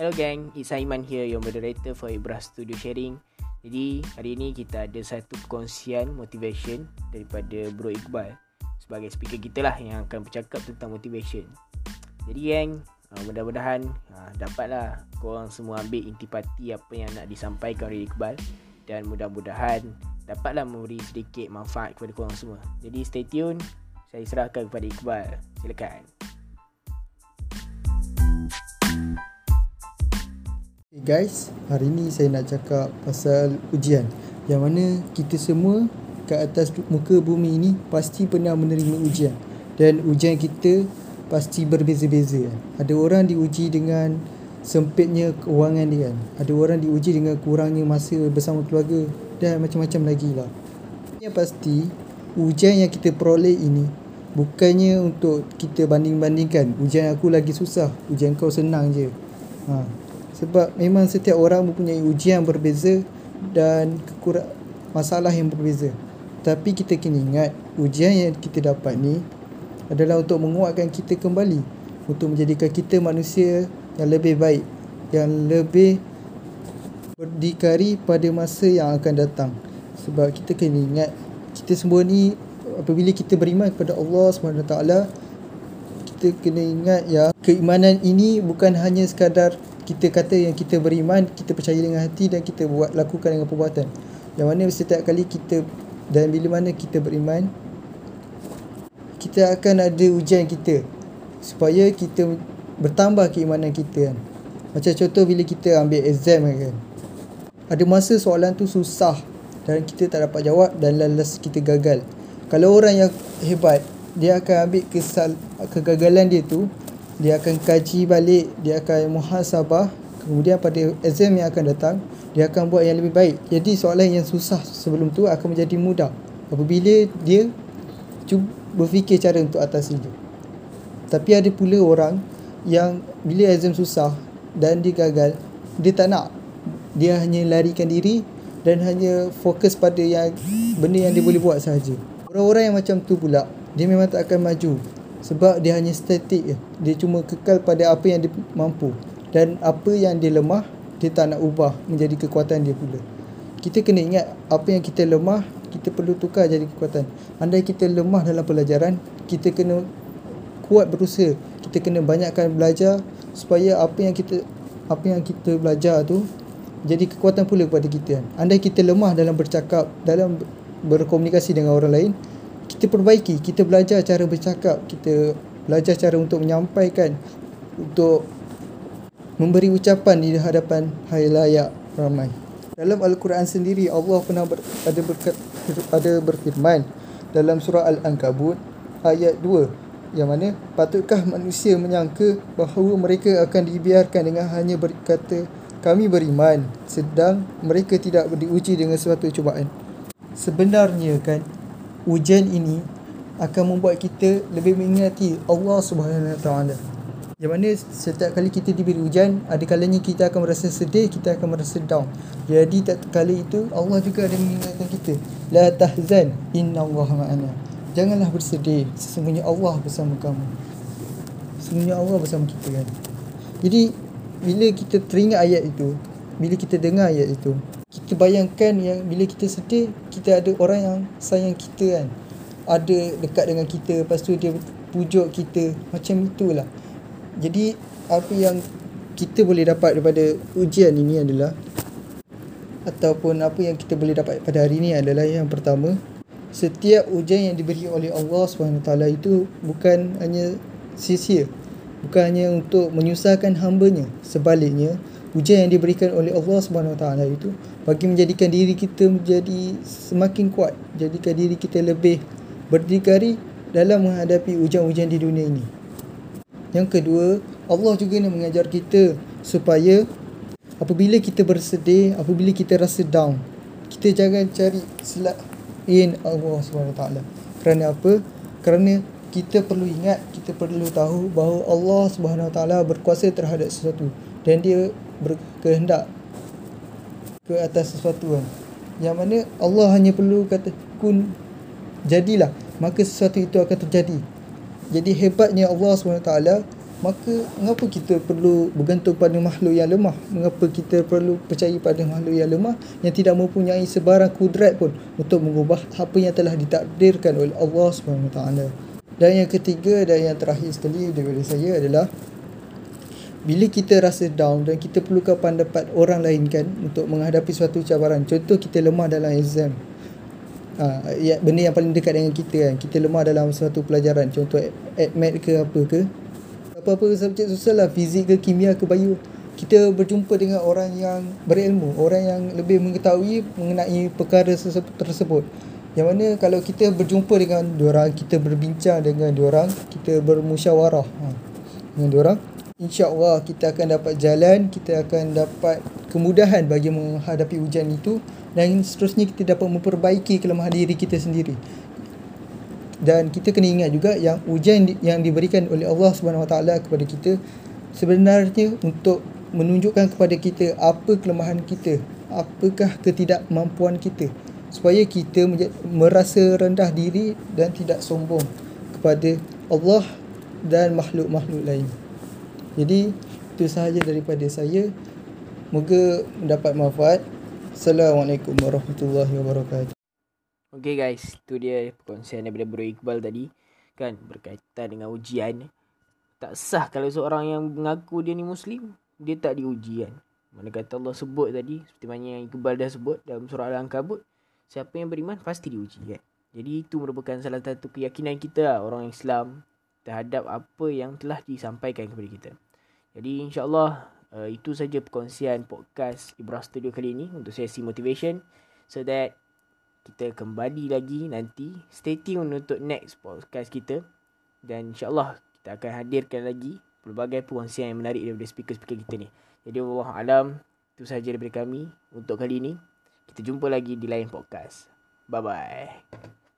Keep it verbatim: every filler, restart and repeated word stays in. Hello gang, it's Saiman here, your moderator for Ibrah Studio Sharing. Jadi hari ni kita ada satu perkongsian motivation daripada bro Iqbal sebagai speaker kita lah yang akan bercakap tentang motivation. Jadi gang, mudah-mudahan dapatlah korang semua ambil intipati apa yang nak disampaikan oleh Iqbal, dan mudah-mudahan dapatlah memberi sedikit manfaat kepada korang semua. Jadi stay tune. Saya serahkan kepada Iqbal. Silakan. Hey guys, hari ni saya nak cakap pasal ujian. Yang mana kita semua kat atas muka bumi ini pasti pernah menerima ujian. Dan ujian kita pasti berbeza-beza. Ada orang diuji dengan sempitnya kewangan dia. Ada orang diuji dengan kurangnya masa bersama keluarga dan macam-macam lagi lah. Yang pasti, ujian yang kita peroleh ini bukannya untuk kita banding-bandingkan. Ujian aku lagi susah, ujian kau senang je. ha. Sebab memang setiap orang mempunyai ujian berbeza dan kekurang masalah yang berbeza. Tapi kita kena ingat, ujian yang kita dapat ni adalah untuk menguatkan kita kembali, untuk menjadikan kita manusia yang lebih baik, yang lebih berdikari pada masa yang akan datang. Sebab kita kena ingat, kita semua ni apabila kita beriman kepada Allah Subhanahu Wa Taala, kita kena ingat ya, keimanan ini bukan hanya sekadar kita kata yang kita beriman, kita percaya dengan hati dan kita buat lakukan dengan perbuatan. Yang mana setiap kali kita dan bila mana kita beriman, kita akan ada ujian kita supaya kita bertambah keimanan kita kan. Macam contoh bila kita ambil exam kan, ada masa soalan tu susah dan kita tak dapat jawab dan lalas kita gagal. Kalau orang yang hebat, dia akan ambil kesal, kegagalan dia tu, dia akan kaji balik, dia akan muhasabah. Kemudian pada exam yang akan datang, dia akan buat yang lebih baik. Jadi soalan yang susah sebelum tu akan menjadi mudah apabila dia cuba berfikir cara untuk atasi dia. Tapi ada pula orang yang bila exam susah dan dia gagal, dia tak nak, dia hanya larikan diri dan hanya fokus pada yang benda yang dia boleh buat sahaja. Orang-orang yang macam tu pula, dia memang tak akan maju. Sebab dia hanya statik. Dia cuma kekal pada apa yang dia mampu. Dan apa yang dia lemah, dia tak nak ubah menjadi kekuatan dia pula. Kita kena ingat, apa yang kita lemah, kita perlu tukar jadi kekuatan. Andai kita lemah dalam pelajaran, kita kena kuat berusaha. Kita kena banyakkan belajar supaya apa yang kita apa yang kita belajar tu jadi kekuatan pula kepada kita. Andai kita lemah dalam bercakap, dalam berkomunikasi dengan orang lain, kita perbaiki, kita belajar cara bercakap, kita belajar cara untuk menyampaikan, untuk memberi ucapan di hadapan halayak ramai. Dalam Al-Quran sendiri, Allah pernah ber, ada, berkat, ada berfirman dalam surah Al-Ankabut ayat dua, yang mana patutkah manusia menyangka bahawa mereka akan dibiarkan dengan hanya berkata kami beriman, sedang mereka tidak diuji dengan suatu cubaan. Sebenarnya kan, ujian ini akan membuat kita lebih mengingati Allah Subhanahu Wa Taala. Yang mana setiap kali kita diberi ujian, ada kalanya kita akan merasa sedih, kita akan merasa down. Jadi tak kali itu Allah juga ada mengingatkan kita, la tahzan innallaha ma'ana. Janganlah bersedih, sesungguhnya Allah bersama kamu. Sesungguhnya Allah bersama kita kan. Jadi bila kita teringat ayat itu, bila kita dengar ayat itu, kita bayangkan yang bila kita sedih, kita ada orang yang sayang kita kan, ada dekat dengan kita, lepas tu dia pujuk kita, macam itulah. Jadi apa yang kita boleh dapat daripada ujian ini adalah, ataupun apa yang kita boleh dapat pada hari ini adalah, yang pertama, setiap ujian yang diberi oleh Allah Subhanahu Wa Taala itu bukan hanya sia-sia, bukan hanya untuk menyusahkan hamba-Nya. Sebaliknya, ujian yang diberikan oleh Allah Subhanahu Wa Taala itu bagi menjadikan diri kita menjadi semakin kuat, jadikan diri kita lebih berdikari dalam menghadapi ujian-ujian di dunia ini. Yang kedua, Allah juga nak mengajar kita supaya apabila kita bersedih, apabila kita rasa down, kita jangan cari selain Allah Subhanahu Wa Taala. Kerana apa? Kerana kita perlu ingat, kita perlu tahu bahawa Allah Subhanahu Wa Taala berkuasa terhadap sesuatu dan dia berkehendak ke atas sesuatu kan. Yang mana Allah hanya perlu kata kun, jadilah, maka sesuatu itu akan terjadi. Jadi hebatnya Allah Subhanahu Wa Taala, maka mengapa kita perlu bergantung pada makhluk yang lemah? Mengapa kita perlu percaya pada makhluk yang lemah yang tidak mempunyai sebarang kudrat pun untuk mengubah apa yang telah ditakdirkan oleh Allah Subhanahu Wa Taala? Dan yang ketiga dan yang terakhir sekali daripada saya adalah, bila kita rasa down dan kita perlukan pendapat orang lain kan untuk menghadapi suatu cabaran. Contoh, kita lemah dalam exam, ha, benda yang paling dekat dengan kita kan, kita lemah dalam suatu pelajaran, contoh admat ke apa ke, apa-apa subjek susah lah, fizik ke, kimia ke, bio. Kita berjumpa dengan orang yang berilmu, orang yang lebih mengetahui mengenai perkara tersebut, yang mana kalau kita berjumpa dengan diorang, kita berbincang dengan diorang, kita bermusyawarah ha, dengan diorang, InsyaAllah kita akan dapat jalan, kita akan dapat kemudahan bagi menghadapi ujian itu, dan seterusnya kita dapat memperbaiki kelemahan diri kita sendiri. Dan kita kena ingat juga yang ujian yang diberikan oleh Allah Subhanahu Wa Taala kepada kita sebenarnya untuk menunjukkan kepada kita apa kelemahan kita, apakah ketidakmampuan kita, supaya kita merasa rendah diri dan tidak sombong kepada Allah dan makhluk-makhluk lain. Jadi itu sahaja daripada saya. Moga mendapat manfaat. Assalamualaikum warahmatullahi wabarakatuh. Okay guys, itu dia perkongsian daripada Bro Iqbal tadi, kan, berkaitan dengan ujian. Tak sah kalau seorang yang mengaku dia ni Muslim, dia tak diujian. Mana kata Allah sebut tadi, seperti mana yang Iqbal dah sebut dalam surah Al-Ankabut, siapa yang beriman pasti diuji kan. Jadi itu merupakan salah satu keyakinan kita lah, orang Islam, terhadap apa yang telah disampaikan kepada kita. Jadi insyaAllah uh, itu saja perkongsian podcast Ibrah Studio kali ini untuk sesi motivation, so that kita kembali lagi nanti. Stay tune untuk next podcast kita, dan insyaAllah kita akan hadirkan lagi pelbagai perkongsian yang menarik daripada speaker-speaker kita ni. Jadi wallahu alam, itu saja daripada kami untuk kali ini. Kita jumpa lagi di lain podcast. Bye bye.